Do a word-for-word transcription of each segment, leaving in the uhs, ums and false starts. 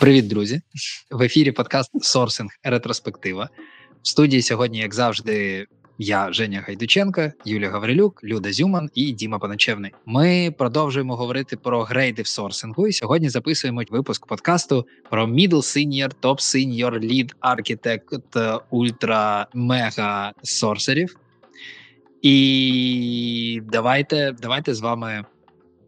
Привіт, друзі! В ефірі подкаст «Сорсинг. Ретроспектива». В студії сьогодні, як завжди, я, Женя Гайдученко, Юлія Гаврилюк, Люда Зюман і Діма Паначевний. Ми продовжуємо говорити про грейди в сорсингу, і сьогодні записуємо випуск подкасту про Middle Senior, Top Senior, Lead Architect, Ultra, Mega Sorcerів. І давайте, давайте з вами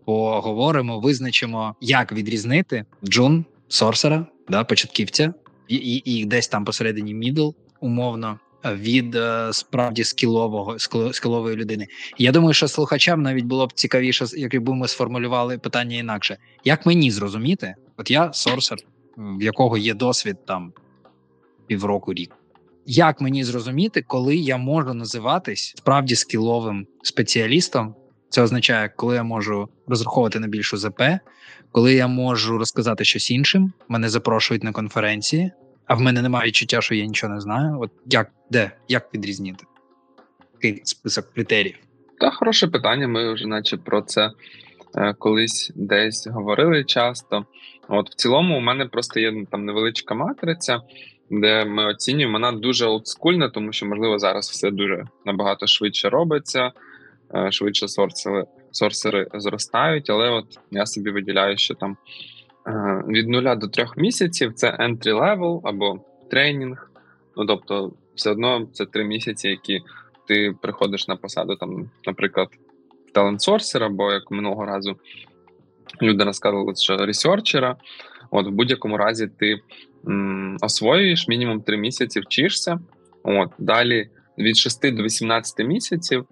поговоримо, визначимо, як відрізнити джун, сорсера, да, початківця, і, і, і десь там посередині мідл, умовно, від справді скілового, скілової людини. Я думаю, що слухачам навіть було б цікавіше, якби ми сформулювали питання інакше. Як мені зрозуміти, от я сорсер, в якого є досвід там півроку, рік. Як мені зрозуміти, коли я можу називатись справді скіловим спеціалістом? Це означає, коли я можу розраховувати на більшу ЗП, коли я можу розказати щось іншим, мене запрошують на конференції, а в мене немає відчуття, що я нічого не знаю. От як, де, як відрізнити? Такий список критеріїв. Та хороше питання, ми вже наче про це е, колись десь говорили часто. От в цілому у мене просто є там невеличка матриця, де ми оцінюємо, вона дуже олдскульна, тому що, можливо, зараз все дуже набагато швидше робиться, е, швидше сорсили. Сорсери зростають, але от я собі виділяю, що там від нуля до трьох місяців це entry level або тренінг. Ну, тобто, все одно це три місяці, які ти приходиш на посаду, там, наприклад, талент-сорсера, або, як минулого разу люди розказували, що ресерчера. От, в будь-якому разі ти м- освоюєш, мінімум три місяці вчишся. От, далі від шести до вісімнадцяти місяців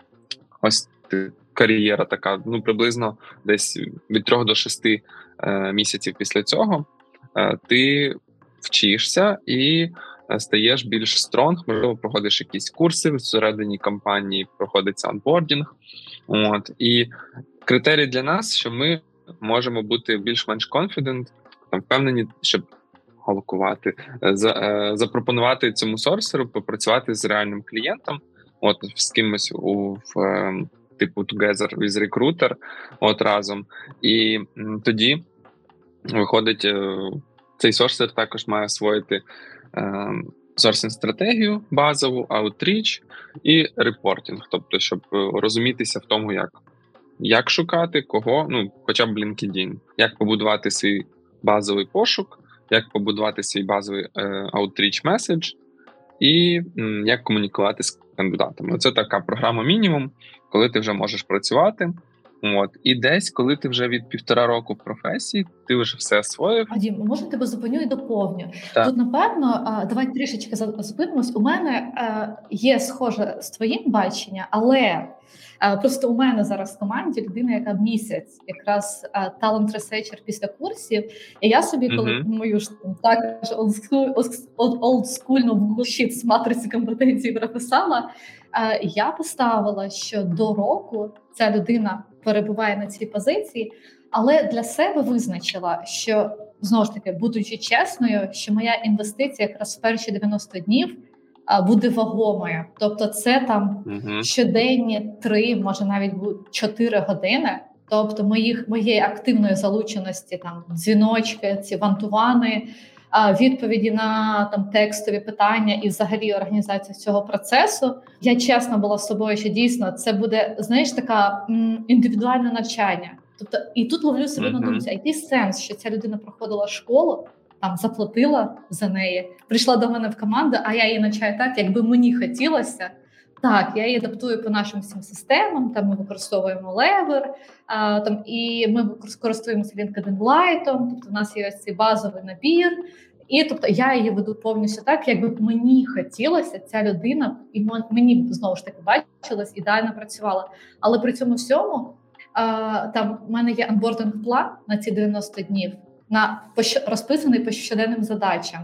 ось ти кар'єра така, ну, приблизно десь від трьох до шести е, місяців після цього е, ти вчишся і стаєш більш стронг, можливо, проходиш якісь курси, всередині компанії проходиться анбордінг. От. І критерій для нас, що ми можемо бути більш-менш конфідент, впевнені, щоб голкувати, за, е, запропонувати цьому сорсеру попрацювати з реальним клієнтом, от, з кимось у... В, е, типу Together with Recruiter, от разом. І м, тоді виходить, е, цей сорсер також має освоїти е, сорсинг-стратегію базову, outreach і репортинг, тобто, щоб розумітися в тому, як, як шукати, кого, ну, хоча б LinkedIn, як побудувати свій базовий пошук, як побудувати свій базовий е, outreach message і м, як комунікувати з кандидатами. Це така програма мінімум, коли ти вже можеш працювати. От. І десь, коли ти вже від півтора року в професії, ти вже все освоїв. А, Дім, може тебе зупиню і доповню? Так. Тут, напевно, давай трішечки зупинимось. У мене є схоже з твоїм баченням, але просто у мене зараз в команді людина, яка місяць якраз талент-ресерчер після курсів, і я собі, коли mm-hmm. мою ж так олдскульну в гуші з матриці компетенції прописала, я поставила, що до року ця людина перебуває на цій позиції, але для себе визначила, що, знову ж таки, будучи чесною, що моя інвестиція якраз в перші дев'яносто днів буде вагомою. Тобто це там угу. щоденні три, може навіть чотири години, тобто моїх, моєї активної залученості, там, дзвіночки, ці вантувани, відповіді на там текстові питання і взагалі організацію цього процесу. Я чесна була з собою, що дійсно це буде, знаєш, така м, індивідуальне навчання. Тобто, і тут ловлю себе на думці, а який сенс, що ця людина проходила школу, там заплатила за неї, прийшла до мене в команду, а я її навчаю так, якби мені хотілося. Так, я її адаптую по нашим всім системам, там ми використовуємо левер, а, там, і ми користуємося LinkedIn Lite, тобто в нас є ось цей базовий набір, і тобто я її веду повністю так, якби мені хотілося, ця людина, і мені знову ж таки бачилась, ідеально працювала. Але при цьому всьому, а, там в мене є анбординг-план на ці дев'яносто днів, на розписаний по щоденним задачам.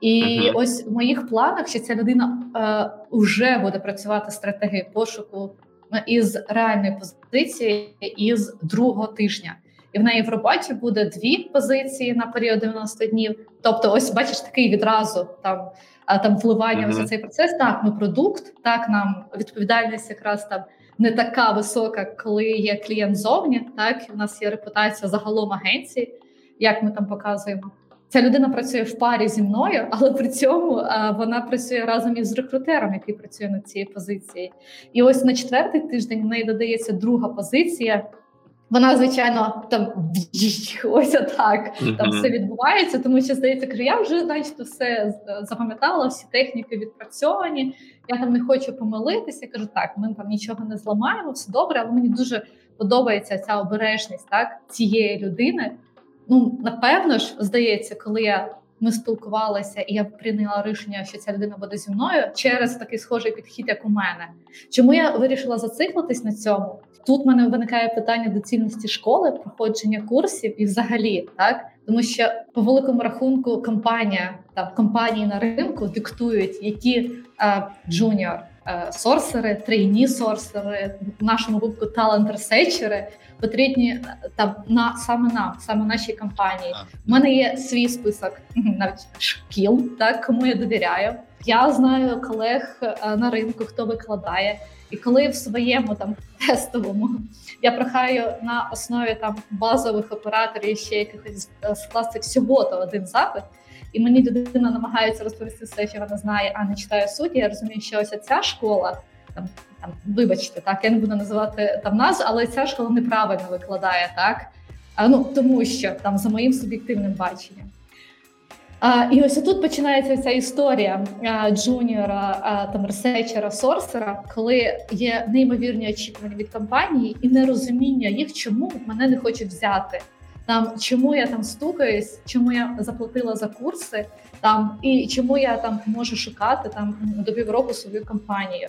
І uh-huh. ось в моїх планах, що ця людина вже е, буде працювати стратегією пошуку із реальної позиції із другого тижня. І в неї в роботі буде дві позиції на період дев'яноста днів. Тобто ось, бачиш, такий відразу там, там вливання uh-huh. в цей процес. Так, ми продукт, так, нам відповідальність якраз там не така висока, коли є клієнт зовні, так, у нас є репутація загалом агенції, як ми там показуємо. Ця людина працює в парі зі мною, але при цьому а, вона працює разом із рекрутером, який працює над цією позицією. І ось на четвертий тиждень в неї додається друга позиція. Вона, звичайно, там ось отак там все відбувається, тому що здається, що я вже, значить, все запам'ятала, всі техніки відпрацьовані, я там не хочу помилитися, я кажу, так, ми там нічого не зламаємо, все добре, але мені дуже подобається ця обережність, так, цієї людини. Ну, напевно ж, здається, коли я, ми спілкувалися, і я прийняла рішення, що ця людина буде зі мною, через такий схожий підхід, як у мене. Чому я вирішила зациклитись на цьому? Тут в мене виникає питання доцільності школи, проходження курсів і взагалі, так? Тому що, по великому рахунку, компанія, там, компанії на ринку диктують, які джуніор, сорсери, трейні-сорсери, в нашому випадку талент-ресечери, потрібні там на саме нам, саме нашій компанії. У мене є свій список навіть шкіл, так, кому я довіряю. Я знаю колег на ринку, хто викладає. І коли в своєму там тестовому я прохаю на основі там базових операторів ще якихось скласти всього то один запит, і мені людина намагається розповісти все, що вона знає, а не читає суті. Я розумію, що ось ця школа, там, там, вибачте, так, я не буду називати там назву, але ця школа неправильно викладає, так? А, ну, тому що, там, за моїм суб'єктивним баченням. А, і ось тут починається ця історія а, джуніора, а, там, ресечера, сорсера, коли є неймовірні очікування від компанії і нерозуміння їх, чому мене не хочуть взяти. Там, чому я там стукаюсь, чому я заплатила за курси, там, і чому я там можу шукати там до півроку свою компанію.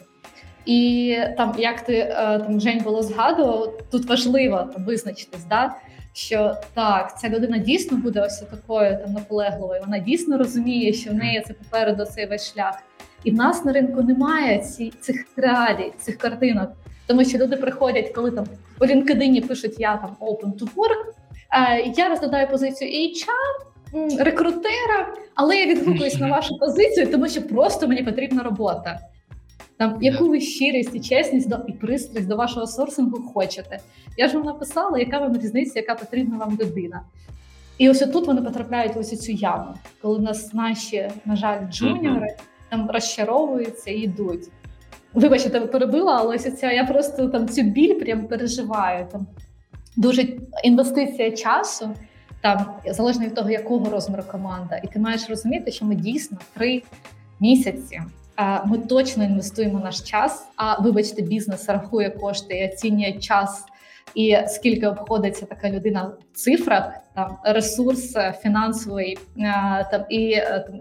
І там, як ти там, Жень, було згадував, тут важливо там, визначитись, да? Що так, ця людина дійсно буде ось такою там наполегливою, вона дійсно розуміє, що в неї це попереду цей весь шлях. І в нас на ринку немає ці, цих реалій, цих картинок, тому що люди приходять, коли там у LinkedIn пишуть «я там open to work», я розглядаю позицію ейч ар, рекрутера, але я відгукуюсь на вашу позицію, тому що просто мені потрібна робота. Там, яку ви щирість і чесність і пристрасть до вашого сорсингу хочете? Я ж вам написала, яка вам різниця, яка потрібна вам людина. І ось тут вони потрапляють в ось цю яму, коли в нас наші, на жаль, джуніори там розчаровуються і йдуть. Вибачте, я перебила, але ось ця, я просто там цю біль прям переживаю. Там. Дуже інвестиція часу, там, залежно від того, якого розміру команда. І ти маєш розуміти, що ми дійсно три місяці, ми точно інвестуємо наш час, а, вибачте, бізнес рахує кошти і оцінює час, і скільки обходиться така людина в цифрах, там, ресурс фінансовий, там, і там,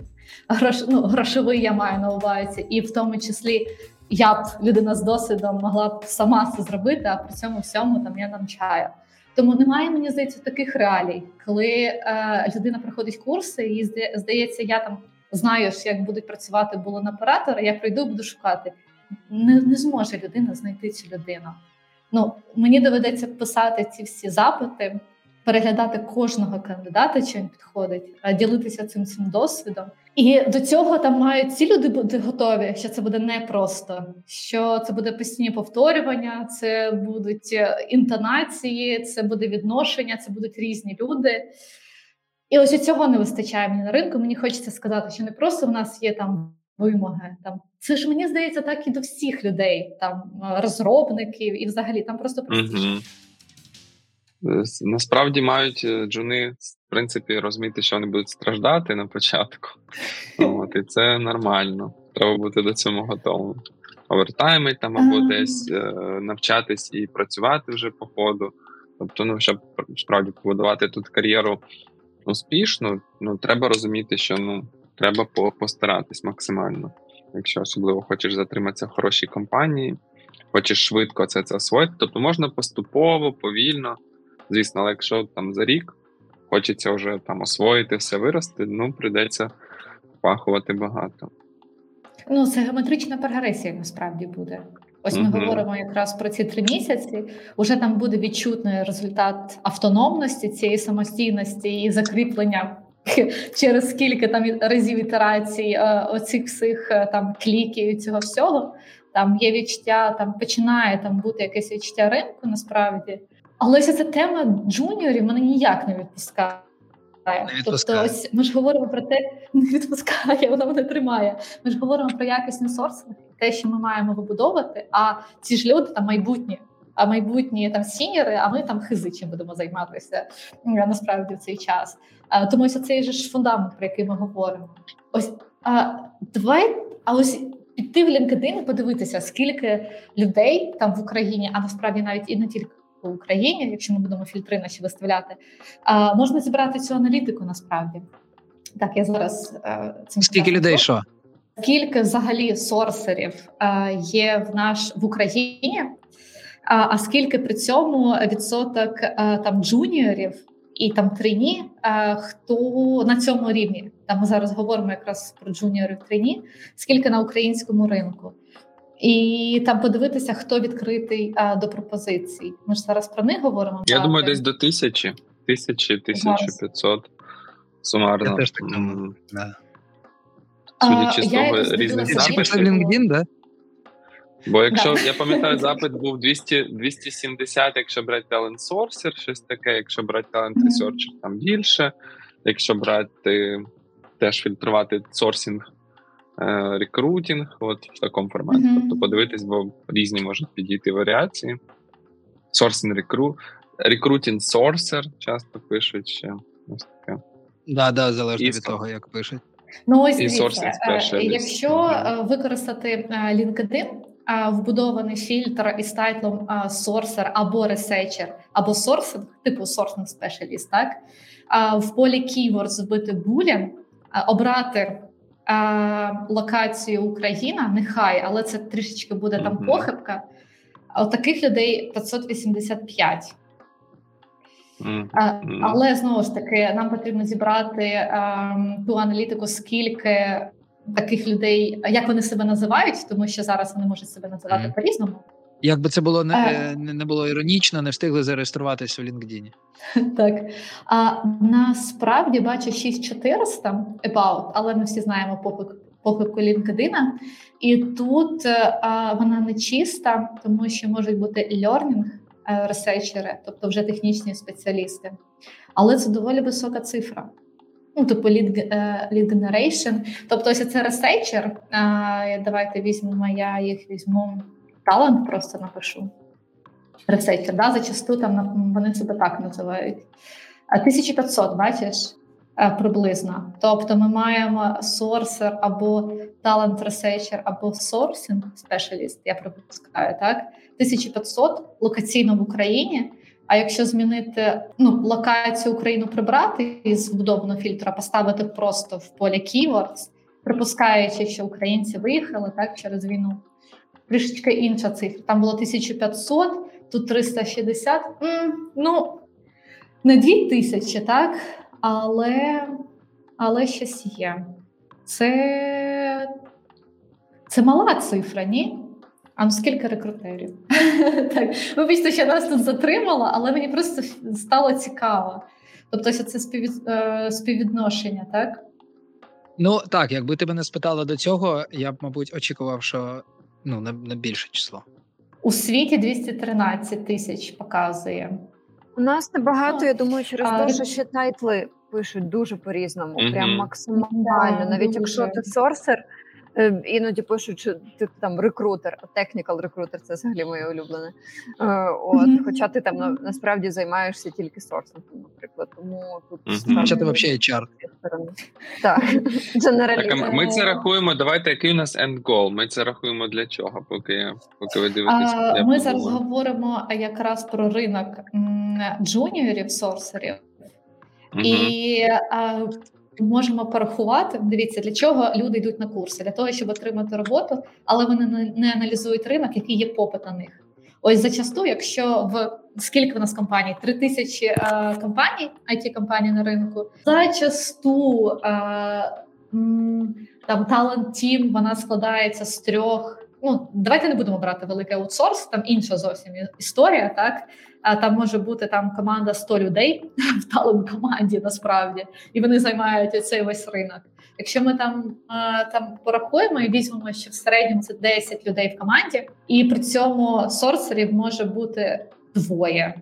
грош, ну, грошовий я маю на увазі, і в тому числі я б, людина з досвідом, могла б сама це зробити, а при цьому всьому там я навчаю. Тому немає, мені здається, таких реалій, коли е, людина проходить курси, їй здається, я там знаю, як будуть працювати булон-оператори, я прийду, буду шукати. Не, не зможе людина знайти цю людину. Ну, мені доведеться писати ці всі запити, переглядати кожного кандидата, чи він підходить, ділитися цим цим досвідом. І до цього там мають ці люди бути готові, що це буде непросто, що це буде постійні повторювання, це будуть інтонації, це буде відношення, це будуть різні люди. І ось цього не вистачає мені на ринку. Мені хочеться сказати, що не просто в нас є там вимоги. Там. Це ж, мені здається, так і до всіх людей, там розробників і взагалі там просто простіше. Угу. Насправді мають джуни, в принципі, розуміти, що вони будуть страждати на початку. От, і це нормально. Треба бути до цього готовим. Овертайми там або а... десь навчатись і працювати вже по ходу. Тобто, ну, щоб справді побудувати тут кар'єру успішно, ну, треба розуміти, що ну, треба постаратись максимально. Якщо особливо хочеш затриматися в хорошій компанії, хочеш швидко це, це освоїти, тобто можна поступово, повільно. Звісно, але якщо там за рік хочеться вже там освоїти, все вирости, ну, прийдеться впахувати багато. Ну, це геометрична прогресія насправді буде. Ось ми mm-hmm. говоримо якраз про ці три місяці, уже там буде відчутний результат автономності, цієї самостійності і закріплення через кілька там разів ітерацій оцих всіх там кліків і цього всього. Там є відчуття, там починає там бути якесь відчуття ринку насправді. Але ось ця тема джуніорів мене ніяк не відпускає. відпускає. Тобто, ось ми ж говоримо про те, не відпускає, вона мене тримає. Ми ж говоримо про якісний сорсинг, те, що ми маємо вибудовувати. А ці ж люди там майбутні, а майбутні там сіньори, а ми там хизи чим будемо займатися насправді в цей час. А, тому ось цей же ж фундамент, про який ми говоримо. Ось а, давай, а ось. Піти в LinkedIn і подивитися, скільки людей там в Україні, а насправді навіть і не тільки в Україні, якщо ми будемо фільтри наші виставляти, а, можна зібрати цю аналітику насправді. Так, я зараз а, цим скільки людей то. Що? Скільки взагалі сорсерів а, є в наш в Україні, а, а скільки при цьому відсоток а, там джуніорів і там трейні, а, хто на цьому рівні. Там ми зараз говоримо якраз про джуніорів трейні, скільки на українському ринку. І там подивитися, хто відкритий а, до пропозицій. Ми ж зараз про них говоримо. Я думаю, десь до тисячі, тисячі, тисячі п'ятсот сумарно. Я теж так думаю, да. Судячи з того різних запитів. LinkedIn, да? Бо якщо, да. я пам'ятаю, запит був двісті сімдесят, якщо брати талент-сорсер, щось таке, якщо брати талент-ресерчер, там більше. Якщо брати, теж фільтрувати сорсинг, е, рекрутинг, от в такому форматі. Mm-hmm. Тобто подивитись, бо різні можуть підійти варіації. Сорсинг, рекру... рекрутинг, сорсер часто пишуть ще. Ось таке. Да, да, залежно і від того, того, як пишуть. Ну ось дивіться, якщо mm-hmm. використати LinkedIn, вбудований фільтр із тайтлом «Сорсер» або «Ресечер», або «Сорсинг», типу «Сорсинг спешаліст», так? В полі «Keywords» вбити «Boolean», обрати локацію «Україна», нехай, але це трішечки буде там похибка. От таких людей п'ятсот вісімдесят п'ять. Mm-hmm. Але, знову ж таки, нам потрібно зібрати ту аналітику, скільки таких людей, як вони себе називають, тому що зараз вони можуть себе називати mm. по-різному. Якби це було не, не було іронічно, не встигли зареєструватися у LinkedIn. Так. А, насправді, бачу, шість чотириста about, але ми всі знаємо похибку LinkedIn. І тут а, вона не чиста, тому що можуть бути learning researchers, тобто вже технічні спеціалісти. Але це доволі висока цифра. Ну, типу lead, lead generation. Тобто ось це researcher. Давайте візьмемо, я їх візьму, талант просто напишу. Researcher, да, зачасту там вони себе так називають. тисяча п'ятсот, бачиш, приблизно. Тобто ми маємо sourcer або talent researcher, або sourcing specialist, я пропускаю, так? тисяча п'ятсот локаційно в Україні. А якщо змінити, ну, локацію Україну прибрати із вбудованого фільтра, поставити просто в поле Keywords, припускаючи, що українці виїхали, так, через війну, трішечки інша цифра. Там було тисяча п'ятсот, тут триста шістдесят, М, ну, не дві тисячі, так, але, але щось є. Це, це мала цифра, ні? А ну скільки рекрутерів? Так, вибачте, що нас тут затримала, але мені просто стало цікаво. Тобто, що це спів... співвідношення, так? Ну, так, якби ти мене спитала до цього, я б, мабуть, очікував, що, ну, на, на більше число. У світі двісті тринадцять тисяч показує. У нас небагато, я думаю, через те, що ще тайтли пишуть дуже по-різному, mm-hmm. прям максимально. Да, навіть дуже. Якщо ти сорсер, іноді пишуть, що ти там рекрутер, технікал рекрутер, це взагалі моє улюблене. От, mm-hmm. Хоча ти там на, насправді займаєшся тільки сорсингом, наприклад. Тому тут mm-hmm. Хоча ти взагалі ейч ар. Так, генераліст. Так, ми це рахуємо, давайте, який у нас end goal? Ми це рахуємо для чого, поки, поки ви дивитесь? А, ми зараз говоримо якраз про ринок джуніорів, сорсерів. Mm-hmm. І... А, можемо порахувати, дивіться, для чого люди йдуть на курси, для того, щоб отримати роботу, але вони не аналізують ринок, який є попит на них. Ось зачасту, якщо в скільки в нас компаній, три тисячі компаній, ай ті-компаній на ринку, зачасту а, там талант-тім, вона складається з трьох. Ну, давайте не будемо брати великий аутсорс, там інша зовсім історія, так? А там може бути там команда сто людей в талант-команді насправді, і вони займають оцей весь ринок. Якщо ми там, там порахуємо і візьмемо, що в середньому це десять людей в команді, і при цьому сорсерів може бути двоє,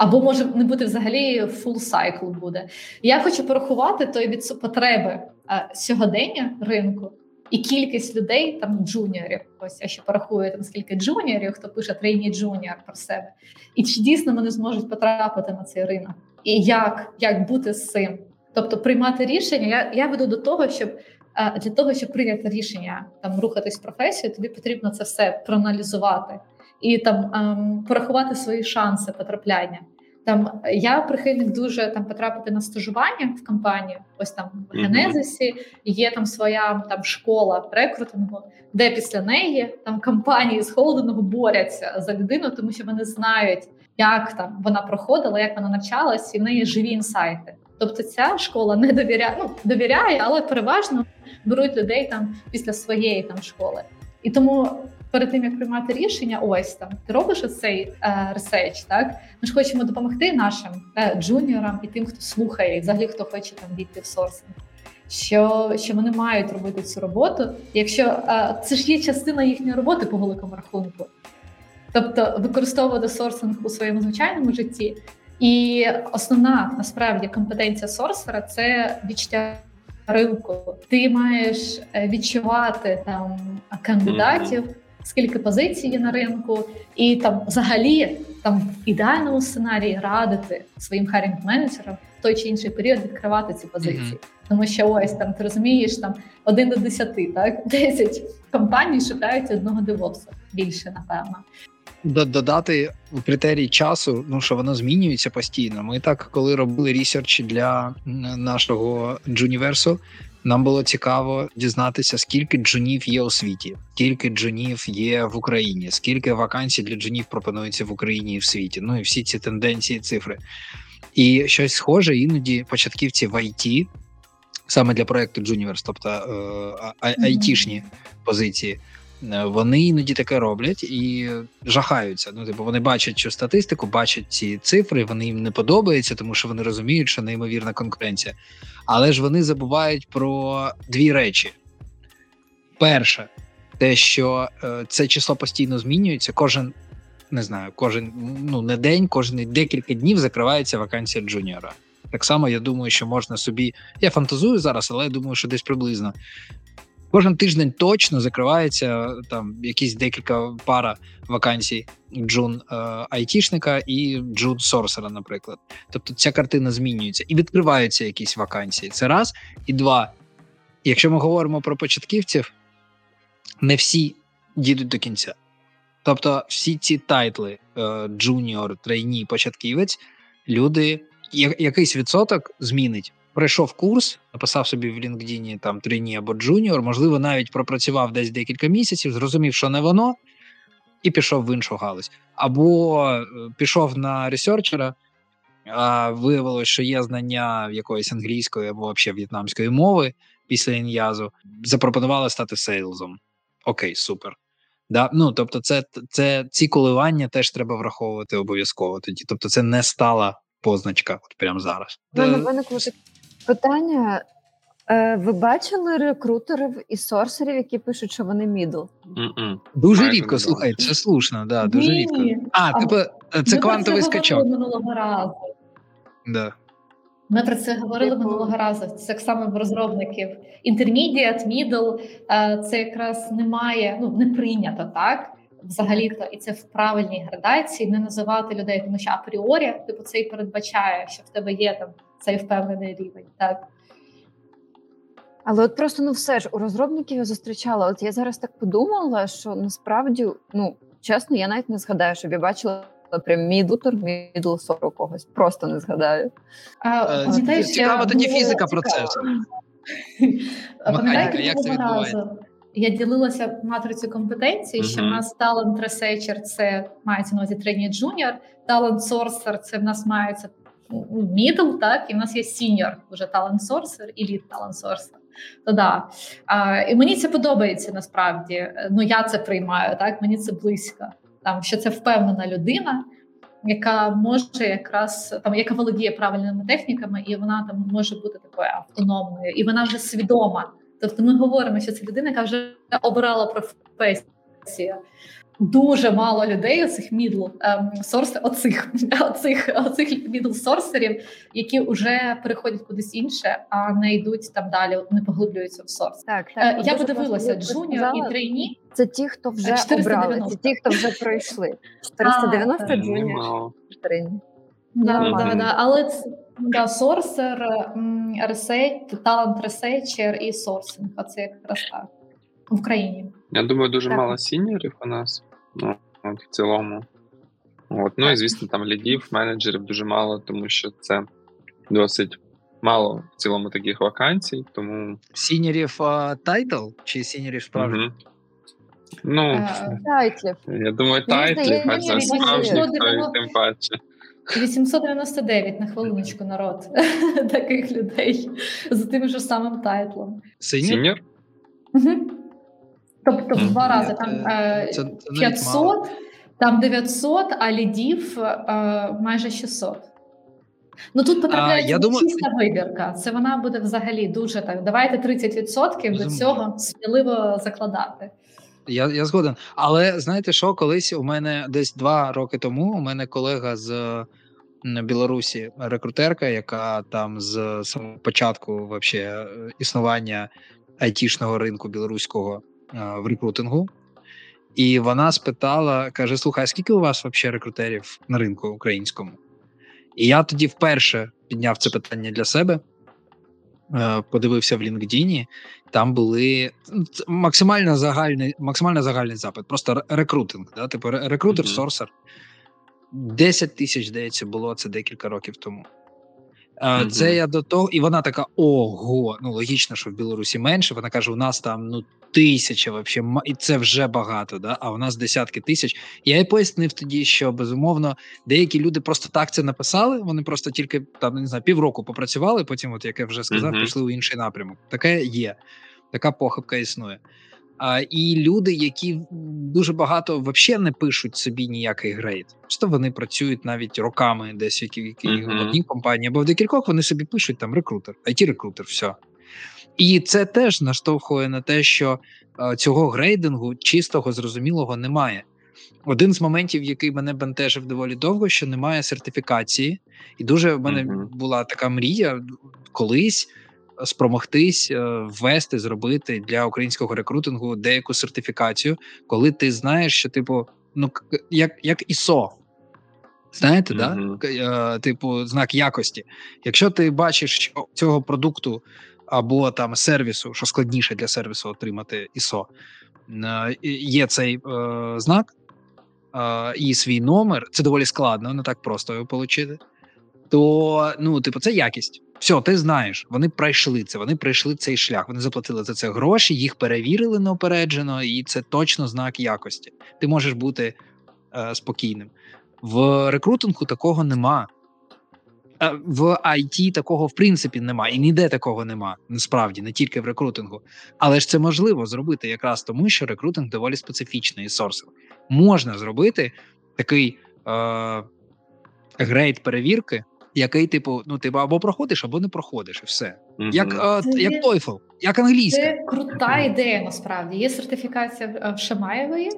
або може не бути взагалі full cycle буде. Я хочу порахувати той від потреби а, сьогодення ринку і кількість людей, там, джуніорів. Ось я ще порахую, там, скільки джуніорів, хто пише трейні джуніор про себе. І чи дійсно вони зможуть потрапити на цей ринок? І як, як бути з цим? Тобто приймати рішення, я, я веду до того, щоб а, для того, щоб прийняти рішення, там, рухатись в професію, тобі потрібно це все проаналізувати і там ем, порахувати свої шанси потрапляння. Там я прихильник дуже там потрапити на стажування в компанію. Ось там в Генезисі є там своя там школа рекрутингу, де після неї там компанії з холдингу борються за людину, тому що вони знають, як там вона проходила, як вона навчалась, і в неї живі інсайти. Тобто ця школа не довіряє, ну, довіряє, але переважно беруть людей там після своєї там школи. І тому перед тим, як приймати рішення, ось там, ти робиш оцей е, ресерч, так? Ми ж хочемо допомогти нашим е, джуніорам і тим, хто слухає, і взагалі, хто хоче там війти в сорсинг. Що, що вони мають робити цю роботу, якщо е, це ж є частина їхньої роботи по великому рахунку. Тобто використовувати сорсинг у своєму звичайному житті. І основна, насправді, компетенція сорсера – це відчуття ринку. Ти маєш відчувати там кандидатів, скільки позицій є на ринку, і там взагалі там в ідеальному сценарії радити своїм хайрінг-менеджерам в той чи інший період відкривати ці позиції. Mm-hmm. Тому що ось там ти розумієш, там один до десяти, так? Десять компаній шукають одного девопса. Більше, напевно. Додати критерій часу, ну що воно змінюється постійно. Ми так, коли робили ресерч для нашого джуніверсу, нам було цікаво дізнатися, скільки джунів є у світі, скільки джунів є в Україні, скільки вакансій для джунів пропонується в Україні і в світі. Ну і всі ці тенденції, цифри. І щось схоже іноді початківці в ай ті, саме для проєкту Джуніверс, тобто айтішні позиції, вони іноді таке роблять і жахаються. Ну, типу, вони бачать цю статистику, бачать ці цифри, вони їм не подобаються, тому що вони розуміють, що неймовірна конкуренція. Але ж вони забувають про дві речі. Перше, те, що е, це число постійно змінюється, кожен, не знаю, кожен, ну, не день, кожен декілька днів закривається вакансія джуніора. Так само, я думаю, що можна собі, я фантазую зараз, але я думаю, що десь приблизно кожен тиждень точно закривається там якісь декілька пара вакансій джун айтішника і джун сорсера, наприклад. Тобто ця картина змінюється і відкриваються якісь вакансії. Це раз. І два. Якщо ми говоримо про початківців, не всі дійдуть до кінця. Тобто всі ці тайтли джуніор, трейні, початківець, люди, якийсь відсоток змінить. Пройшов курс, написав собі в LinkedIn там трейні або джуніор, можливо, навіть пропрацював десь декілька місяців, зрозумів, що не воно, і пішов в іншу галузь. Або пішов на ресерчера, а виявилось, що є знання якоїсь англійської або взагалі в'єтнамської мови після ін'язу, запропонували стати сейлзом. Окей, супер. Да? Ну, тобто це, це, ці коливання теж треба враховувати обов'язково тоді. Тобто це не стала позначка от прямо зараз. Питання. Ви бачили рекрутерів і сорсерів, які пишуть, що вони мідл? Дуже а рідко, слухай, це слушно, да, дуже рідко. А, а типу, це квантовий скачок. Ми про це говорили минулого разу. Да. Ми про це говорили минулого разу. Це так само в розробників. Intermediate, middle, це якраз немає, ну, не прийнято, так? Взагалі-то, і це в правильній градації, не називати людей, тому що апріорі, типу, це і передбачає, що в тебе є там цей впевнений рівень, так? Але от просто, ну все ж, у розробників я зустрічала, от я зараз так подумала, що насправді, ну, чесно, я навіть не згадаю, щоб я бачила прям мідутор, мідлсор у когось, просто не згадаю. А, а, те, цікава тоді фізика процесу. Механіка, як це відбувається? Я ділилася матрицю компетенцій, mm-hmm. що в нас талант ресерчер це мається на увазі трейні джуніор, талант сорсер це в нас мається мідл, так, і в нас є сіньор, вже талант сорсер і лід талант сорсер. То да. А, і мені це подобається насправді. Ну я це приймаю, так, мені це близько. Там що це впевнена людина, яка може якраз там, яка володіє правильними техніками, і вона там може бути такою автономною, і вона вже свідома. Тобто ми говоримо, що це людина, яка вже обирала професію. дуже мало людей, оцих мідл сорсерів, оцих, оцих, оцих мідл сорсерів, які вже переходять кудись інше, а не йдуть там далі, не поглиблюються в сорс. Так, так, я подивилася, джуніор і трейні. Це ті, хто вже обрали, це ті, хто вже пройшли. чотириста дев'яносто джуніор і трейні. Да, да, да. Але це да, сорсер, ресейт, талант ресейчер і сорсинг, а це якраз так в країні. Я думаю, дуже так. мало сіньорів у нас, ну, от, в цілому. От. Ну і, звісно, там лідів, менеджерів дуже мало, тому що це досить мало в цілому таких вакансій, тому... Сіньорів тайтл чи сіньорів справжніх? Угу. Ну, тайтлів. Я думаю, тайтлів, а це справжніх, тим паче. вісімсот дев'яносто дев'ять, на хвилиночку, народ, таких людей з тим же самим тайтлом. Сіньор? Угу. Тобто в два рази, там це, п'ятсот, там дев'ятсот, а лідів майже шістсот. Ну тут потрапляє чиста думаю... вибірка, це вона буде взагалі дуже так, давайте тридцять відсотків до цього сміливо закладати. Я, я згоден, але знаєте що, колись у мене десь два роки тому, у мене колега з Білорусі, рекрутерка, яка там з самого початку вообще існування айтішного ринку білоруського, в рекрутингу, і вона спитала, каже, слухай, а скільки у вас взагалі рекрутерів на ринку українському? І я тоді вперше підняв це питання для себе, подивився в LinkedIn, там були максимально загальний, максимально загальний запит, просто рекрутинг, да? Типу рекрутер, mm-hmm. сорсер. десять тисяч, здається, було це декілька років тому. Mm-hmm. Це я до того, і вона така, ого, ну логічно, що в Білорусі менше, вона каже, у нас там, ну, тисяча, вообще, і це вже багато, да? А у нас десятки тисяч. Я і пояснив тоді, що, безумовно, деякі люди просто так це написали, вони просто тільки, там, не знаю, півроку попрацювали, потім, от, як я вже сказав, mm-hmm. пішли у інший напрямок. Таке є, така похибка існує. А, і люди, які дуже багато взагалі не пишуть собі ніякий грейд. Просто вони працюють навіть роками десь в, які, mm-hmm. в одній компанії, або в декількох вони собі пишуть там рекрутер, ай ті-рекрутер, все. І це теж наштовхує на те, що е, цього грейдингу чистого, зрозумілого немає. Один з моментів, який мене бентежив доволі довго, що немає сертифікації. І дуже в мене mm-hmm. була така мрія колись спромогтись ввести, зробити для українського рекрутингу деяку сертифікацію, коли ти знаєш, що, типу, ну, як, як ай ес о, знаєте, mm-hmm. да? Типу, знак якості. Якщо ти бачиш, що цього продукту або там сервісу, що складніше для сервісу отримати ай ес о, є цей е, знак е, і свій номер, це доволі складно, не так просто його отримати, то, ну, типу, це якість. Все, ти знаєш, вони пройшли це, вони пройшли цей шлях, вони заплатили за це гроші, їх перевірили неопереджено, і це точно знак якості. Ти можеш бути е, спокійним. В рекрутингу такого нема. В ай ті такого, в принципі, нема. І ніде такого нема, насправді, не тільки в рекрутингу. Але ж це можливо зробити якраз тому, що рекрутинг доволі специфічний і сорсинг. Можна зробити такий е- грейд перевірки, який, типу, ну, типу, або проходиш, або не проходиш, і все. Mm-hmm. Як е- як TOEFL, як англійська. Це крута ідея, насправді. Є сертифікація в Шамаєвої,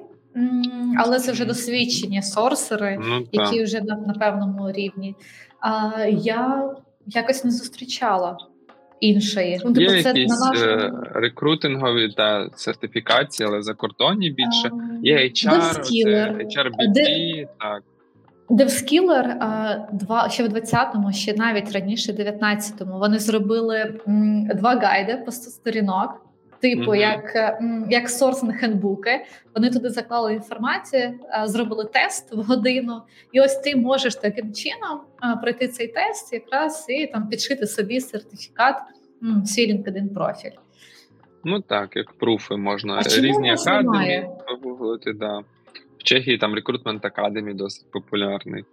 але це вже досвідчені сорсери, ну, які вже на, на певному рівні. А я якось не зустрічала іншої. Ну, є це якісь на нашому... рекрутингові та сертифікації, але за кордоні більше. А, є ейч ар, ейч ар бі ті, Де... так. DevSkiller ще в двадцятому, ще навіть раніше, дев'ятнадцятому, вони зробили м, два гайди по сто сторінок, типу, mm-hmm. як, як сорсинг-хендбуки. Вони туди заклали інформацію, зробили тест в годину, і ось ти можеш таким чином пройти цей тест якраз і там підшити собі сертифікат в свій LinkedIn профіль. Ну так, як пруфи можна. А різні академії погуглити, да. В Чехії там рекрутмент академії досить популярний.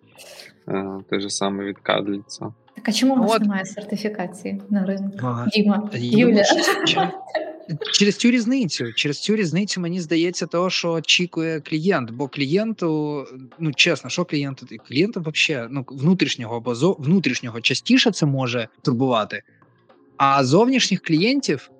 Те ж саме від Кадліца. Так, а чому у нас немає сертифікації на ринку? Діма, Юля. Через цю різницю, через цю різницю, мені здається, того, що очікує клієнт, бо клієнту, ну, чесно, що клієнту, клієнту взагалі, ну, внутрішнього або зо, внутрішнього частіше це може турбувати, а зовнішніх клієнтів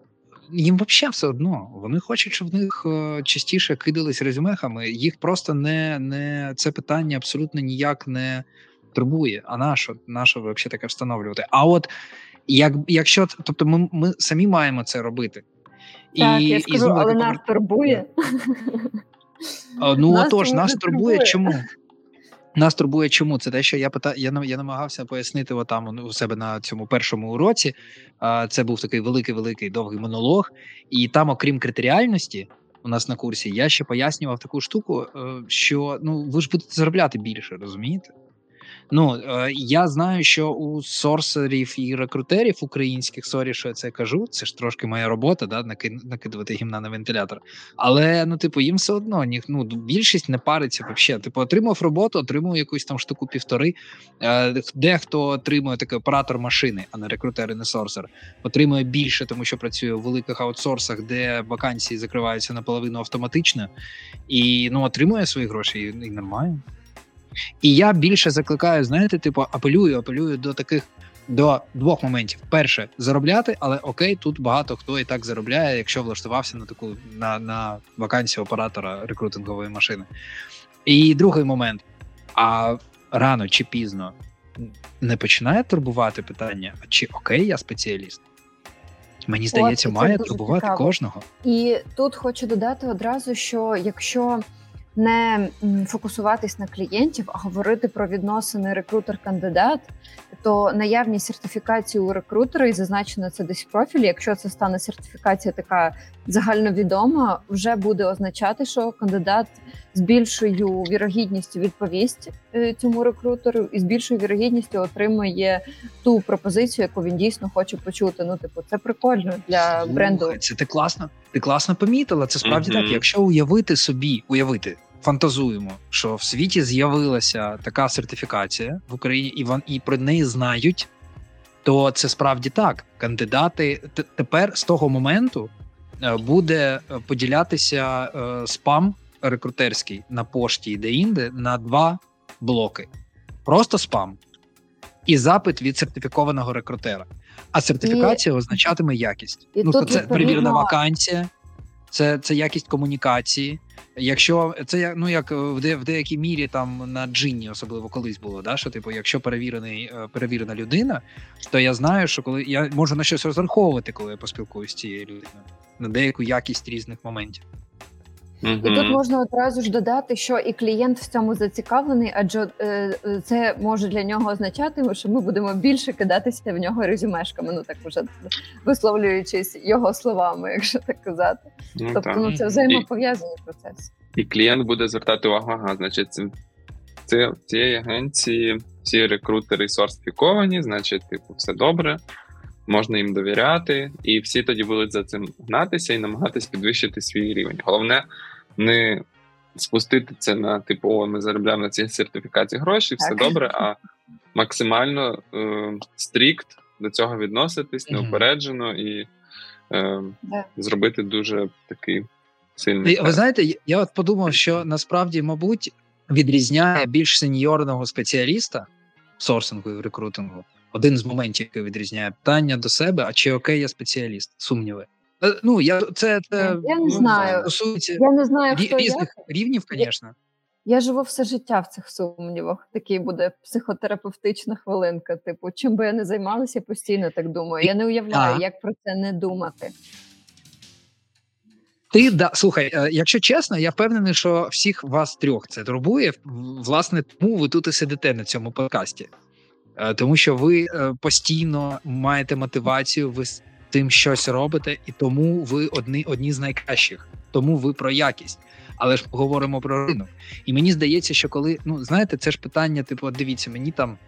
їм взагалі все одно. Вони хочуть, щоб в них е, частіше кидались резюмехами. Їх просто не, не це питання абсолютно ніяк не турбує. А нащо, нащо взагалі таке встановлювати? А от як, якщо, тобто ми, ми самі маємо це робити. Так, і, я скажу, і знову, але нас турбує. Ну, отож, нас турбує чому? Нас турбує чому? Це те, що я питав, я, я намагався пояснити отам у себе на цьому першому уроці. Це був такий великий-великий довгий монолог. І там, окрім критеріальності, у нас на курсі, я ще пояснював таку штуку, що ну, ви ж будете заробляти більше, розумієте? Ну, я знаю, що у сорсерів і рекрутерів українських, сорі, що я це кажу, це ж трошки моя робота, да, накидувати гімна на вентилятор. Але, ну, типу, їм все одно, ну, більшість не париться взагалі. Типу, отримав роботу, отримав якусь там штуку півтори. Дехто отримує такий оператор машини, а не рекрутер і не сорсер. Отримує більше, тому що працює у великих аутсорсах, де вакансії закриваються наполовину автоматично. І, ну, отримує свої гроші і нормально. І я більше закликаю, знаєте, типу, апелюю, апелюю до таких, до двох моментів. Перше, заробляти, але окей, тут багато хто і так заробляє, якщо влаштувався на таку, на, на вакансію оператора рекрутингової машини. І другий момент, а рано чи пізно не починає турбувати питання, чи окей, я спеціаліст? Мені здається, О, має турбувати цікаво. Кожного. І тут хочу додати одразу, що якщо не фокусуватись на клієнтів, а говорити про відносини рекрутер-кандидат, то наявність сертифікації у рекрутера, і зазначено це десь в профілі, якщо це стане сертифікація така загальновідома, вже буде означати, що кандидат з більшою вірогідністю відповість цьому рекрутеру і з більшою вірогідністю отримує ту пропозицію, яку він дійсно хоче почути. Ну, типу, це прикольно для бренду. Це ти класно, ти класно помітила, це справді mm-hmm. так. Якщо уявити собі, уявити, фантазуємо, що в світі з'явилася така сертифікація в Україні, і, вон, і про неї знають, то це справді так. Кандидати т- тепер з того моменту буде поділятися е, спам рекрутерський на пошті і де-інде на два блоки. Просто спам і запит від сертифікованого рекрутера. А сертифікація і... означатиме якість. І ну, це перевірена вакансія, це, це якість комунікації. Якщо це ну як в, де, в деякій мірі там на джинні особливо колись було, да, що типу, якщо перевірений перевірена людина, то я знаю, що коли я можу на щось розраховувати, коли я поспілкуюсь з цією людиною, на деяку якість різних моментів. Mm-hmm. І тут можна одразу ж додати, що і клієнт в цьому зацікавлений, адже е, це може для нього означати, що ми будемо більше кидатися в нього резюмешками, ну так вже висловлюючись його словами, якщо так казати. Ну, тобто, так. Ну, це взаємопов'язаний і, процес. І клієнт буде звертати увагу, ага, значить, це цієї агенції, всі рекрутери сертифіковані, значить, типу, все добре. Можна їм довіряти, і всі тоді будуть за цим гнатися і намагатись підвищити свій рівень. Головне, не спустити це на типу, о, ми заробляємо на цій сертифікації гроші, все так. Добре, а максимально е- стрікт до цього відноситись, неупереджено і е- да. зробити дуже такий сильний. Ви, ви знаєте, я от подумав, що насправді, мабуть, відрізняє більш сеньорного спеціаліста в сорсингу і в рекрутингу. Один з моментів, який відрізняє питання до себе, а чи окей, я спеціаліст, сумніви. Ну, я це, це я не ну, знаю. Стосується я не знаю, хто різних я. Рівнів, звісно. Я, я живу все життя в цих сумнівах. Такий буде психотерапевтична хвилинка. Типу, чим би я не займалася, я постійно так думаю. Я не уявляю, а. Як про це не думати. Ти, да, слухай, якщо чесно, я впевнений, що всіх вас трьох це турбує. Власне, тому ви тут і сидите на цьому подкасті. Тому що ви постійно маєте мотивацію, ви з тим щось робите, і тому ви одні, одні з найкращих. Тому ви про якість. Але ж говоримо про ринок. І мені здається, що коли, ну, знаєте, це ж питання, типу, дивіться, мені там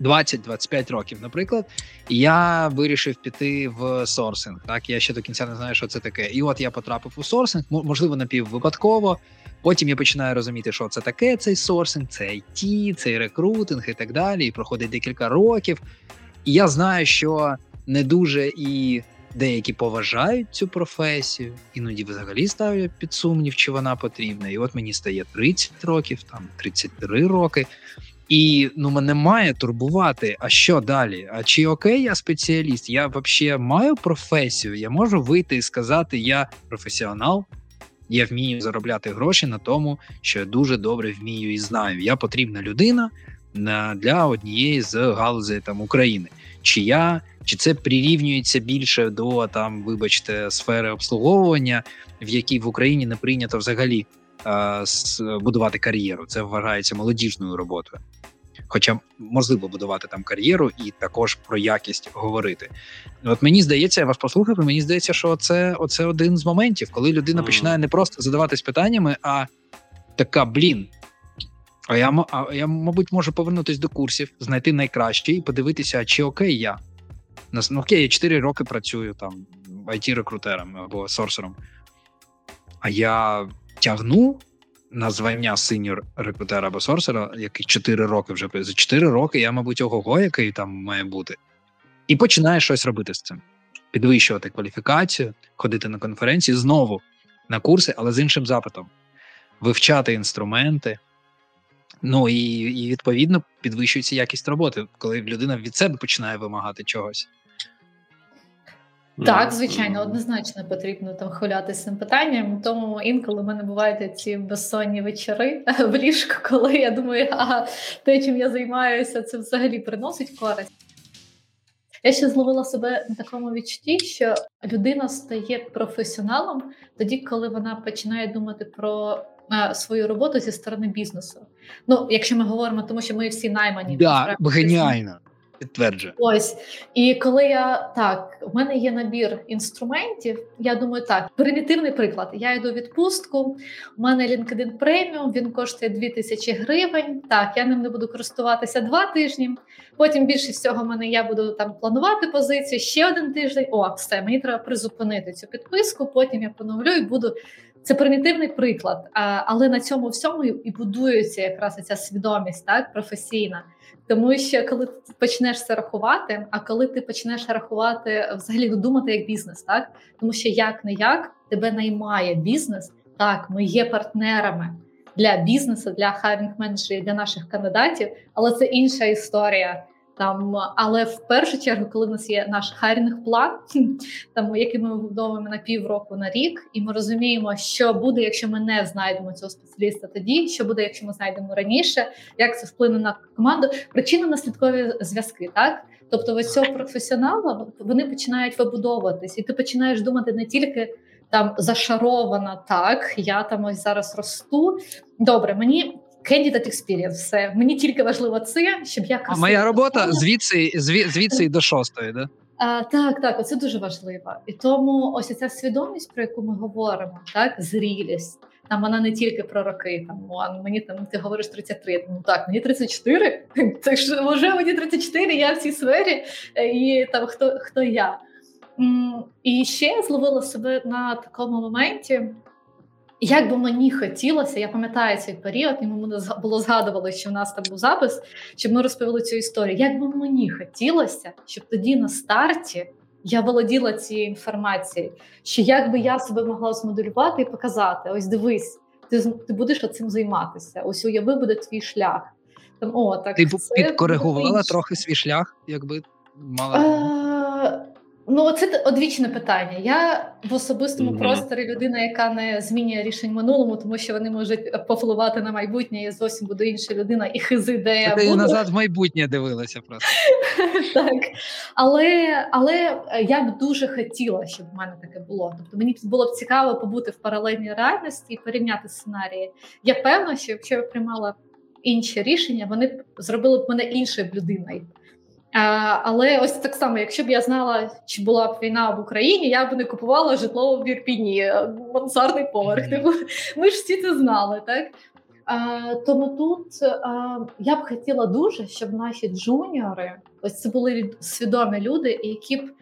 двадцять-двадцять п'ять років, наприклад, і я вирішив піти в сорсинг. Так, я ще до кінця не знаю, що це таке. І от я потрапив у сорсинг, можливо, напіввипадково. Потім я починаю розуміти, що це таке, цей сорсинг, це ай ті, цей рекрутинг і так далі. І проходить декілька років. І я знаю, що не дуже і деякі поважають цю професію, іноді взагалі ставлять під сумнів, чи вона потрібна. І от мені стає тридцять років, там тридцять три роки. І ну, мене має турбувати, а що далі? А чи окей я спеціаліст? Я взагалі маю професію? Я можу вийти і сказати, я професіонал, я вмію заробляти гроші на тому, що я дуже добре вмію і знаю. Я потрібна людина для однієї з галузей там, України. Чи я, чи це прирівнюється більше до, там, вибачте, сфери обслуговування, в якій в Україні не прийнято взагалі будувати кар'єру, це вважається молодіжною роботою. Хоча можливо будувати там кар'єру і також про якість говорити. От мені здається, я вас послухав, і мені здається, що це оце один з моментів, коли людина mm. починає не просто задаватись питаннями, а така, блін, а я, а я, мабуть, можу повернутися до курсів, знайти найкраще і подивитися, чи окей я. Ну, окей, я чотири роки працюю там ай ті-рекрутером або сорсером, а я тягну на звання сеньор рекрутера або сорсера, який чотири роки вже, за чотири роки я, мабуть, ого-го, який там має бути. І починаю щось робити з цим. Підвищувати кваліфікацію, ходити на конференції, знову на курси, але з іншим запитом. Вивчати інструменти. Ну і, і відповідно, підвищується якість роботи, коли людина від себе починає вимагати чогось. Так, звичайно, однозначно потрібно там хвилятися цим питанням, тому інколи в мене бувають ці безсонні вечори в ліжку, коли я думаю, а те, чим я займаюся, це взагалі приносить користь. Я ще зловила себе на такому відчутті, що людина стає професіоналом тоді, коли вона починає думати про свою роботу зі сторони бізнесу. Ну, якщо ми говоримо, тому що ми всі наймані. Так, да, геніально. Підтверджую. Ось. І коли я, так, в мене є набір інструментів, я думаю, так, примітивний приклад. Я йду в відпустку, у мене LinkedIn преміум, він коштує дві тисячі гривень, так, я ним не буду користуватися два тижні, потім більше всього в мене я буду там планувати позицію, ще один тиждень, о, все, мені треба призупинити цю підписку, потім я поновлю і буду. Це примітивний приклад, але на цьому всьому і будується якраз ця свідомість, так, професійна. Тому що коли ти почнеш це рахувати, а коли ти почнеш рахувати, взагалі думати як бізнес, так? Тому що як-не-як тебе наймає бізнес, так, ми є партнерами для бізнесу, для хайрінг-менеджерів, для наших кандидатів, але це інша історія. Там, але в першу чергу, коли в нас є наш хайрінг-план, там, який ми вибудовуємо на півроку, на рік, і ми розуміємо, що буде, якщо ми не знайдемо цього спеціаліста тоді, що буде, якщо ми знайдемо раніше, як це вплине на команду. Причинно-наслідкові зв'язки, так? Тобто ось цього професіонала, вони починають вибудовуватись, і ти починаєш думати не тільки там зашарована, так, я там ось зараз росту. Добре, мені... Candidate experience, все. Мені тільки важливо це, щоб я... А моя робота звідси, звідси, звідси і до шостої, да? А, так, так, оце дуже важливо. І тому ось ця свідомість, про яку ми говоримо, так, зрілість, там вона не тільки про роки, там, а мені там, ти говориш тридцять три, ну так, мені тридцять чотири, так що вже мені тридцять чотири, я в цій сфері, і там хто, хто я. І ще я зловила себе на такому моменті. Як би мені хотілося, я пам'ятаю цей період, і ми було згадували, що в нас там був запис, щоб ми розповіли цю історію. Як би мені хотілося, щоб тоді на старті я володіла цією інформацією, що як би я себе могла змоделювати і показати, ось дивись, ти, ти будеш цим займатися, ось уяви, буде твій шлях. Там, о, так, ти підкоригувала трохи свій шлях, якби мала... Ну, це одвічне питання. Я в особистому mm-hmm. просторі людина, яка не змінює рішень минулому, тому що вони можуть повпливати на майбутнє, я зовсім буду інша людина, і хизи, де я буду. Ти назад в майбутнє дивилася просто. Так. Але, але я б дуже хотіла, щоб в мене таке було. Тобто мені було б цікаво побути в паралельній реальності і порівняти сценарії. Я певна, що якщо я приймала інші рішення, вони б зробили б мене іншою людиною. А, але ось так само, якщо б я знала, чи була б війна в Україні, я б не купувала житло в Ірпіні, мансардний поверх. Mm-hmm. Ми ж всі це знали, так? А, тому тут а, я б хотіла дуже, щоб наші джуніори, ось це були свідомі люди, які б,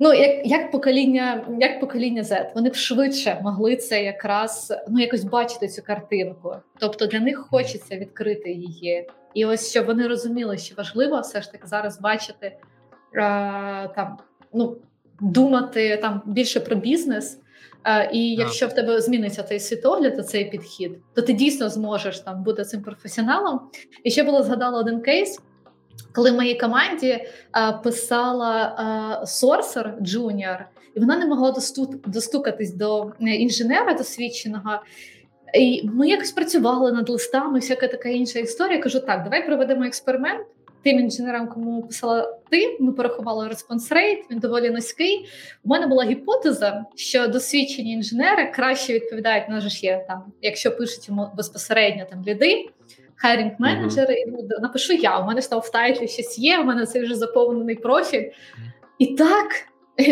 ну, як, як покоління, як покоління Z, вони б швидше могли це якраз, ну, якось бачити цю картинку. Тобто для них хочеться відкрити її. І ось, щоб вони розуміли, що важливо все ж таки зараз бачити, а, там, ну, думати там більше про бізнес, І якщо в тебе зміниться цей світогляд, цей підхід, то ти дійсно зможеш там бути цим професіоналом. І ще було згадала один кейс, коли в моїй команді а, писала а, сорсер джуніор, і вона не могла доступ, достукатись до інженера досвідченого. І ми якось працювали над листами, всяка така інша історія. Я кажу, так, давай проведемо експеримент. Тим інженерам, кому писала ти, ми порахували респонс-рейт, він доволі низький. У мене була гіпотеза, що досвідчені інженери краще відповідають, на ж є, там, якщо пишуть йому безпосередньо там ліди, хайрінг-менеджери, mm-hmm. напишу я, у мене ж там в тайтлі щось є, у мене це вже заповнений профіль. І так,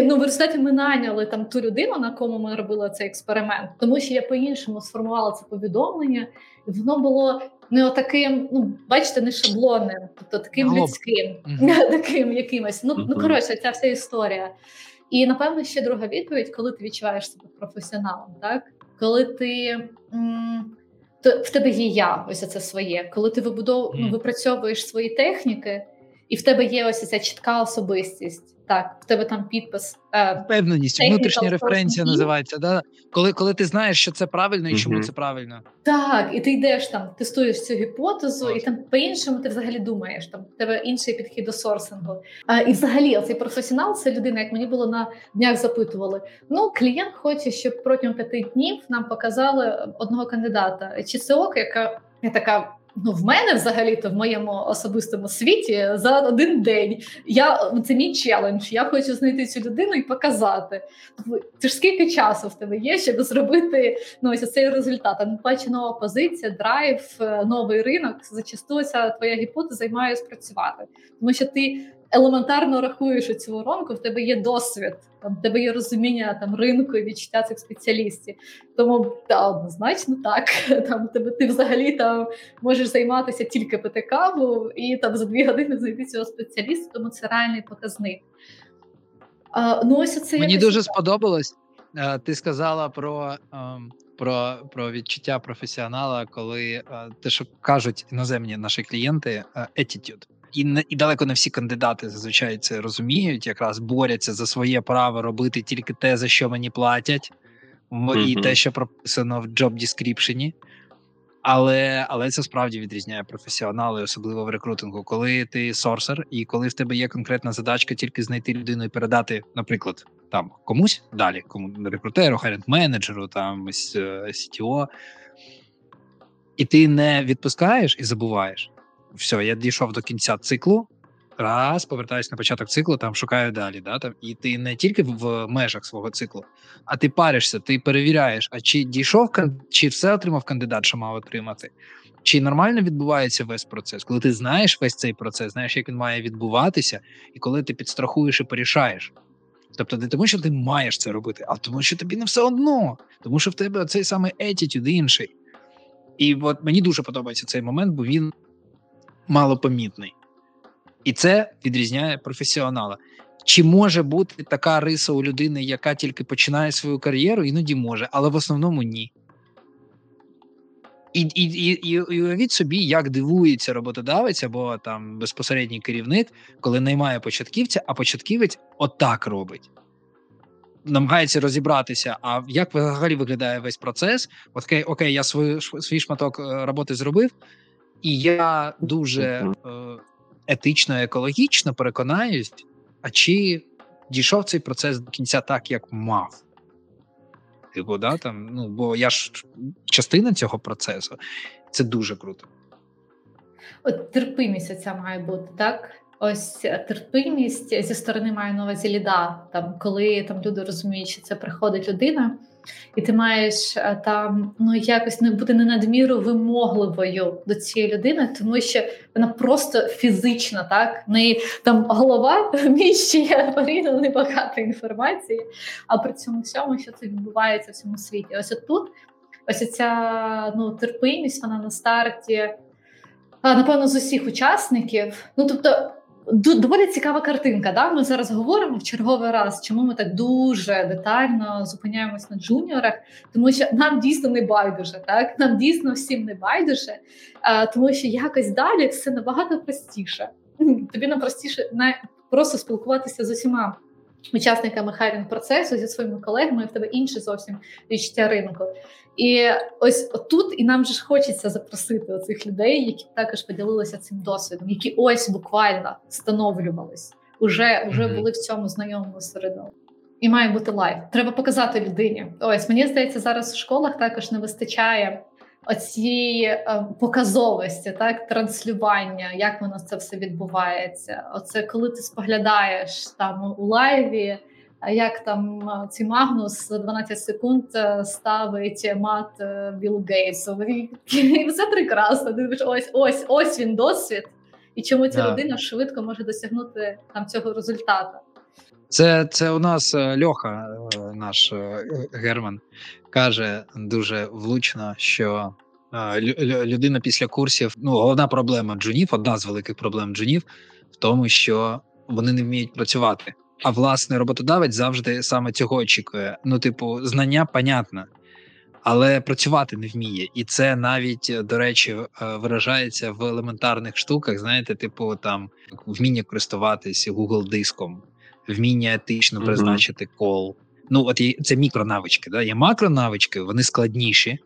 ну, в результаті ми найняли там ту людину, на кому ми робили цей експеримент, тому що я по-іншому сформувала це повідомлення, і воно було не отаким, ну, бачите, не шаблонним, тобто таким Голуб. людським, mm-hmm. таким якимось. Ну, mm-hmm. ну, коротше, ця вся історія. І, напевно, ще друга відповідь, коли ти відчуваєш себе професіоналом, так? Коли ти... М- то в тебе є я, ось це своє. Коли ти вибудов... mm. ну, випрацьовуєш свої техніки, і в тебе є ось ця чітка особистість. Так, в тебе там підпис. Е... Впевненість, внутрішня референція називається. Да? Коли, коли ти знаєш, що це правильно і mm-hmm. чому це правильно. Так, і ти йдеш там, тестуєш цю гіпотезу, mm. і там по-іншому ти взагалі думаєш. Там в тебе інший підхід до сорсингу. А, і взагалі цей професіонал, це людина, як мені було на днях запитували. Ну, клієнт хоче, щоб протягом п'яти днів нам показали одного кандидата. Чи це ок, яка така... Ну, в мене взагалі-то в моєму особистому світі за один день. Я, це мій челендж. Я хочу знайти цю людину і показати. Ти ж скільки часу в тебе є, щоб зробити ну, ось цей результат? А не бачу, нова позиція, драйв, новий ринок. Зачасту ця твоя гіпотеза має спрацювати. Тому що ти елементарно рахуєш цю воронку, в тебе є досвід, там, в тебе є розуміння там, ринку і відчуття цих спеціалістів. Тому, та, однозначно, так. Там, тебе, ти взагалі там, можеш займатися тільки пити каву і там, за дві години знайти цього спеціаліста, тому це реальний показник. А, ну, ось це Мені дуже так. сподобалось, ти сказала про... Про, про відчуття професіонала, коли те, що кажуть іноземні наші клієнти, attitude. І, не, і далеко не всі кандидати зазвичай це розуміють, якраз борються за своє право робити тільки те, за що мені платять, mm-hmm. і те, що прописано в job description. Але, але це справді відрізняє професіонали, особливо в рекрутингу. Коли ти сорсер, і коли в тебе є конкретна задачка тільки знайти людину і передати, наприклад, там комусь далі, кому рекрутеру, хайрінг-менеджеру, там сі ті о, і ти не відпускаєш і забуваєш. Все, я дійшов до кінця циклу, раз, повертаюсь на початок циклу, там шукаю далі. Да, там, і ти не тільки в межах свого циклу, а ти паришся, ти перевіряєш, а чи дійшов, чи все отримав кандидат, що мав отримати, чи нормально відбувається весь процес, коли ти знаєш весь цей процес, знаєш, як він має відбуватися, і коли ти підстрахуєш і порішаєш. Тобто не тому, що ти маєш це робити, а тому, що тобі не все одно, тому що в тебе цей самий етітюд інший. І от мені дуже подобається цей момент, бо він малопомітний. І це відрізняє професіонала. Чи може бути така риса у людини, яка тільки починає свою кар'єру? Іноді може, але в основному ні. І, і, і, і уявіть собі, як дивується роботодавець або там безпосередній керівник, коли наймає початківця, а початківець отак робить. Намагається розібратися, а як взагалі виглядає весь процес. От, окей, окей, я свою, свій шматок роботи зробив, і я дуже етично, екологічно переконаюсь, а чи дійшов цей процес до кінця так, як мав. Бо, да, там, ну, бо я ж частина цього процесу. Це дуже круто. От терпимість ця має бути, так? Ось терпимість зі сторони має на увазі ліда. Там, коли там, люди розуміють, що це приходить людина, і ти маєш там, ну, якось не бути не надміру вимогливою до цієї людини, тому що вона просто фізична, так? Не там голова вміщує порівняно небагато інформації, а при цьому всьому, що це відбувається в цьому світі. Ось тут, ось ця, ну, терпимість, вона на старті, напевно, з усіх учасників. Ну, тобто, доволі цікава картинка. Да? Ми зараз говоримо в черговий раз, чому ми так дуже детально зупиняємось на джуніорах, тому що нам дійсно не байдуже, так? Нам дійсно всім не байдуже, тому що якось далі все набагато простіше. Тобі найпростіше просто спілкуватися з усіма учасниками хайрінг-процесу зі своїми колегами, і в тебе інші зовсім відчуття ринку. І ось тут і нам же ж хочеться запросити оцих людей, які також поділилися цим досвідом, які ось буквально встановлювались, уже, уже були в цьому знайомому середовищі. І має бути лайф. Треба показати людині. Ось, мені здається, зараз в школах також не вистачає оцієї е, показовості, так, транслювання, як воно це все відбувається. Оце коли ти споглядаєш там у лайві, як там ці Магнус за дванадцять секунд ставить мат Біллу Гейтсу. І все прекрасно. Дивиш, ось, ось, ось він досвід. І чому ця людина швидко може досягнути там цього результату. Це, це у нас Льоха, наш Герман, каже дуже влучно, що людина після курсів, ну, головна проблема джунів, одна з великих проблем джунів, в тому, що вони не вміють працювати. А, власне, роботодавець завжди саме цього очікує. Ну, типу, знання, понятно, але працювати не вміє. І це навіть, до речі, виражається в елементарних штуках, знаєте, типу, там, вміння користуватись Google-диском, вміння етично призначити mm-hmm. кол. Ну, от є, це мікронавички, да? Є макронавички, вони складніші.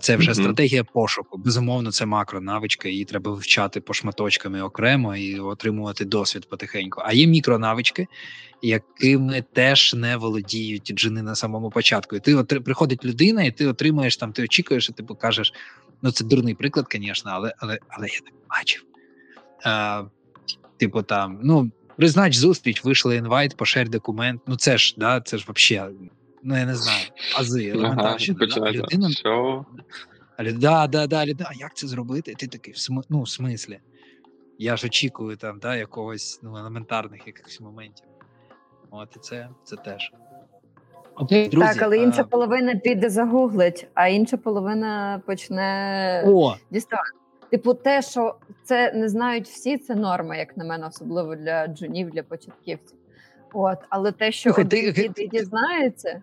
Це вже mm-hmm. стратегія пошуку. Безумовно, це макронавичка, її треба вивчати по шматочками окремо і отримувати досвід потихеньку. А є мікронавички, якими теж не володіють джини на самому початку. І ти отри... приходить людина, і ти отримуєш, там, ти очікуєш, і ти покажеш, ну, це дурний приклад, звісно, але, але, але я так бачив. А, типу там, ну, признач зустріч, вийшли інвайт, пошер документ. Ну це ж, да, це ж взагалі, ну я не знаю, ази, елементарщина. Ага, людина, що? Да, да, да, людина, а як це зробити? Ти такий, в см... ну в смислі. Я ж очікую там, да, якогось, ну, елементарних якихось моментів. От і це, це теж. Окей, друзі. Так, але інша а... половина піде загуглить, а інша половина почне діставати. Типу, те, що це не знають всі, це норма, як на мене, особливо для джунів, для початківців. От, але те, що ну, один діти дізнається,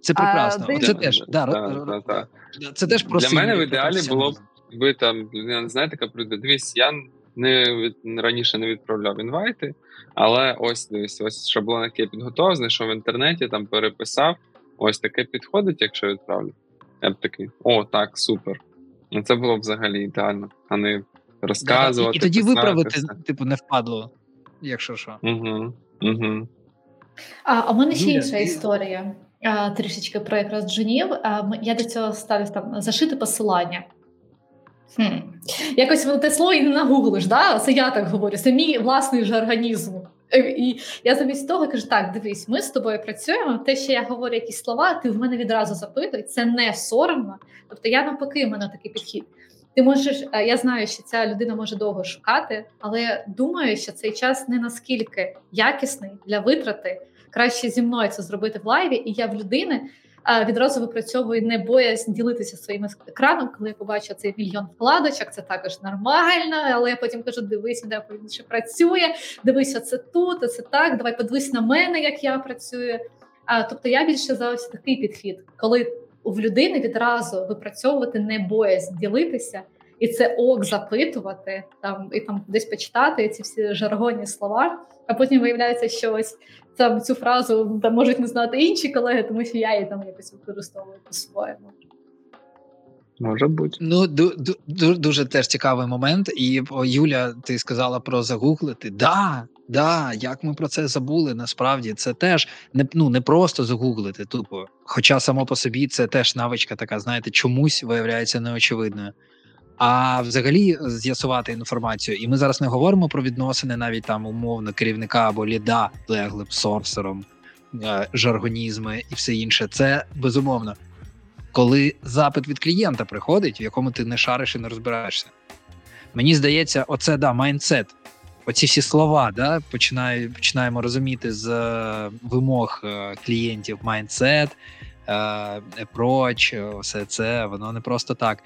це прекрасно. Один... Це теж да, да, да, да, да. Це теж для мене в ідеалі було б, ви там не знаєте, така прийде. Дивись, я не від, раніше не відправляв інвайти, але ось дивись, ось шаблон, який я підготував, знайшов в інтернеті, там переписав. Ось таке підходить, якщо відправлю. Я б такий, о, так, супер. Ну, це було взагалі ідеально, а не розказувати. Да, і тоді писати, виправити, все. Типу, не впадло, якщо що. Угу, угу. А у мене ще інша історія, а, трішечки про якраз джунів. А, я до цього ставлю там зашити посилання. Хм. Якось те слово і не нагуглиш, да? Це я так говорю, це мій власний же організм. І я замість того кажу, так, дивись, ми з тобою працюємо, те, що я говорю якісь слова, ти в мене відразу запитуй, це не соромно. Тобто я навпаки, в мене такий підхід. Ти можеш, я знаю, що ця людина може довго шукати, але я думаю, що цей час не наскільки якісний для витрати. Краще зі мною це зробити в лайві, і я в людини відразу випрацьовую, не боясь ділитися своїм екраном, коли я побачу цей мільйон вкладочок, це також нормально, але я потім кажу, дивись, де повільніше працює, дивись, оце тут, оце так, давай подивись на мене, як я працюю. А, тобто я більше за ось такий підхід, коли в людини відразу випрацьовувати не боясь ділитися, і це ок запитувати, там, і там десь почитати ці всі жаргонні слова, а потім виявляється, що ось там цю фразу там можуть не знати інші колеги, тому що я її там якось використовую по-своєму. Може бути. Ну, ду- ду- дуже теж цікавий момент. І, Юля, ти сказала про загуглити. Да, да, як ми про це забули, насправді. Це теж не, ну, не просто загуглити тупо. Хоча само по собі це теж навичка така, знаєте, чомусь виявляється неочевидною. А взагалі з'ясувати інформацію. І ми зараз не говоримо про відносини навіть там умовно керівника або ліда, леглиб, сорсером, жаргонізми і все інше. Це безумовно. Коли запит від клієнта приходить, в якому ти не шариш і не розбираєшся. Мені здається, оце, да, майндсет. Оці всі слова, да, починає, починаємо розуміти з вимог клієнтів майндсет, approach, все це, воно не просто так.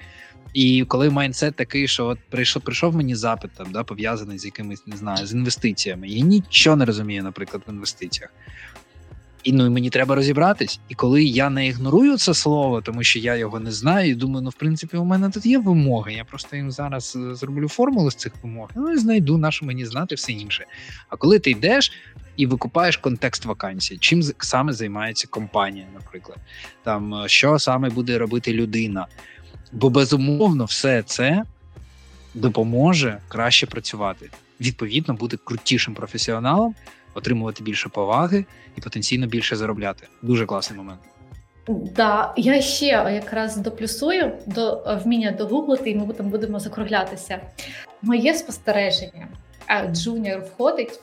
І коли майндсет такий, що от прийшов, прийшов мені запит, там, да, пов'язаний з якимись, не знаю, з інвестиціями. Я нічого не розумію, наприклад, в інвестиціях. І ну і мені треба розібратись. І коли я не ігнорую це слово, тому що я його не знаю, і думаю, ну в принципі, у мене тут є вимоги. Я просто їм зараз зроблю формулу з цих вимог, ну і знайду, на що мені знати все інше. А коли ти йдеш і викупаєш контекст вакансії, чим саме займається компанія, наприклад, там що саме буде робити людина, бо безумовно все це допоможе краще працювати, відповідно, бути крутішим професіоналом, отримувати більше поваги і потенційно більше заробляти. Дуже класний момент. Да, я ще якраз доплюсую до вміння догуглити, і ми там будемо закруглятися. Моє спостереження, джуніор входить,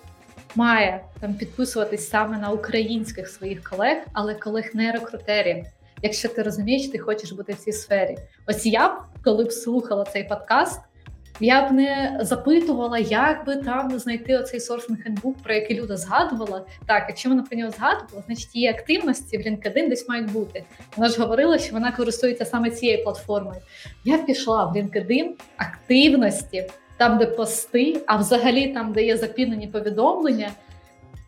має там підписуватись саме на українських своїх колег, але колег не рекрутерів. Якщо ти розумієш, ти хочеш бути в цій сфері. Ось я б, коли б слухала цей подкаст, я б не запитувала, як би там знайти оцей сорсинг-хендбук, про який Люда згадувала. Так, якщо вона про нього згадувала, значить її активності в LinkedIn десь мають бути. Вона ж говорила, що вона користується саме цією платформою. Я пішла в LinkedIn активності, там, де пости, а взагалі там, де є запінені повідомлення.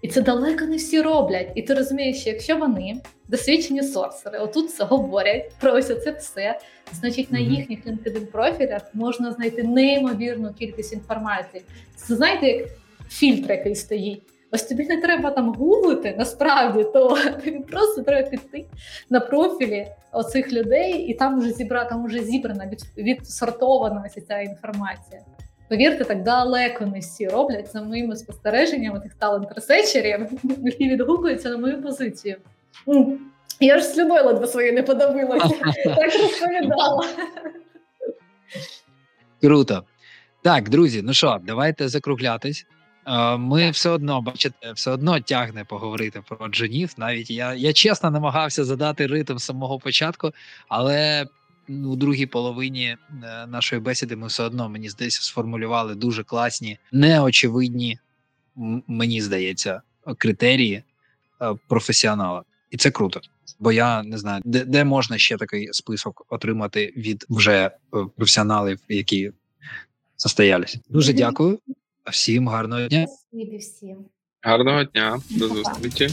І це далеко не всі роблять. І ти розумієш, що якщо вони, досвідчені сорсери, отут це говорять про ось це все, значить на їхніх LinkedIn-профілях можна знайти неймовірну кількість інформації. Це, знаєте, як фільтр, який стоїть. Ось тобі не треба там гуглити, насправді, то тобі просто треба піти на профілі оцих людей, і там вже зібрана, там вже зібрана, відсортована ось ця інформація. Повірте, так далеко не всі роблять, за моїми спостереженнями тих талент-ресерчерів, які відгукуються на мою позицію. Я ж слюбила ледве своє не подавилася, так розповідала. Круто. Так, друзі, ну що, давайте закруглятись. Ми так. все одно, бачите, все одно тягне поговорити про джунів. Навіть я, я чесно намагався задати ритм з самого початку, але... У другій половині нашої бесіди ми все одно, мені здається, сформулювали дуже класні, неочевидні, мені здається, критерії професіонала. І це круто, бо я не знаю, де, де можна ще такий список отримати від вже професіоналів, які состоялись. Дуже дякую, всім гарного дня. Гарного дня, до зустрічі.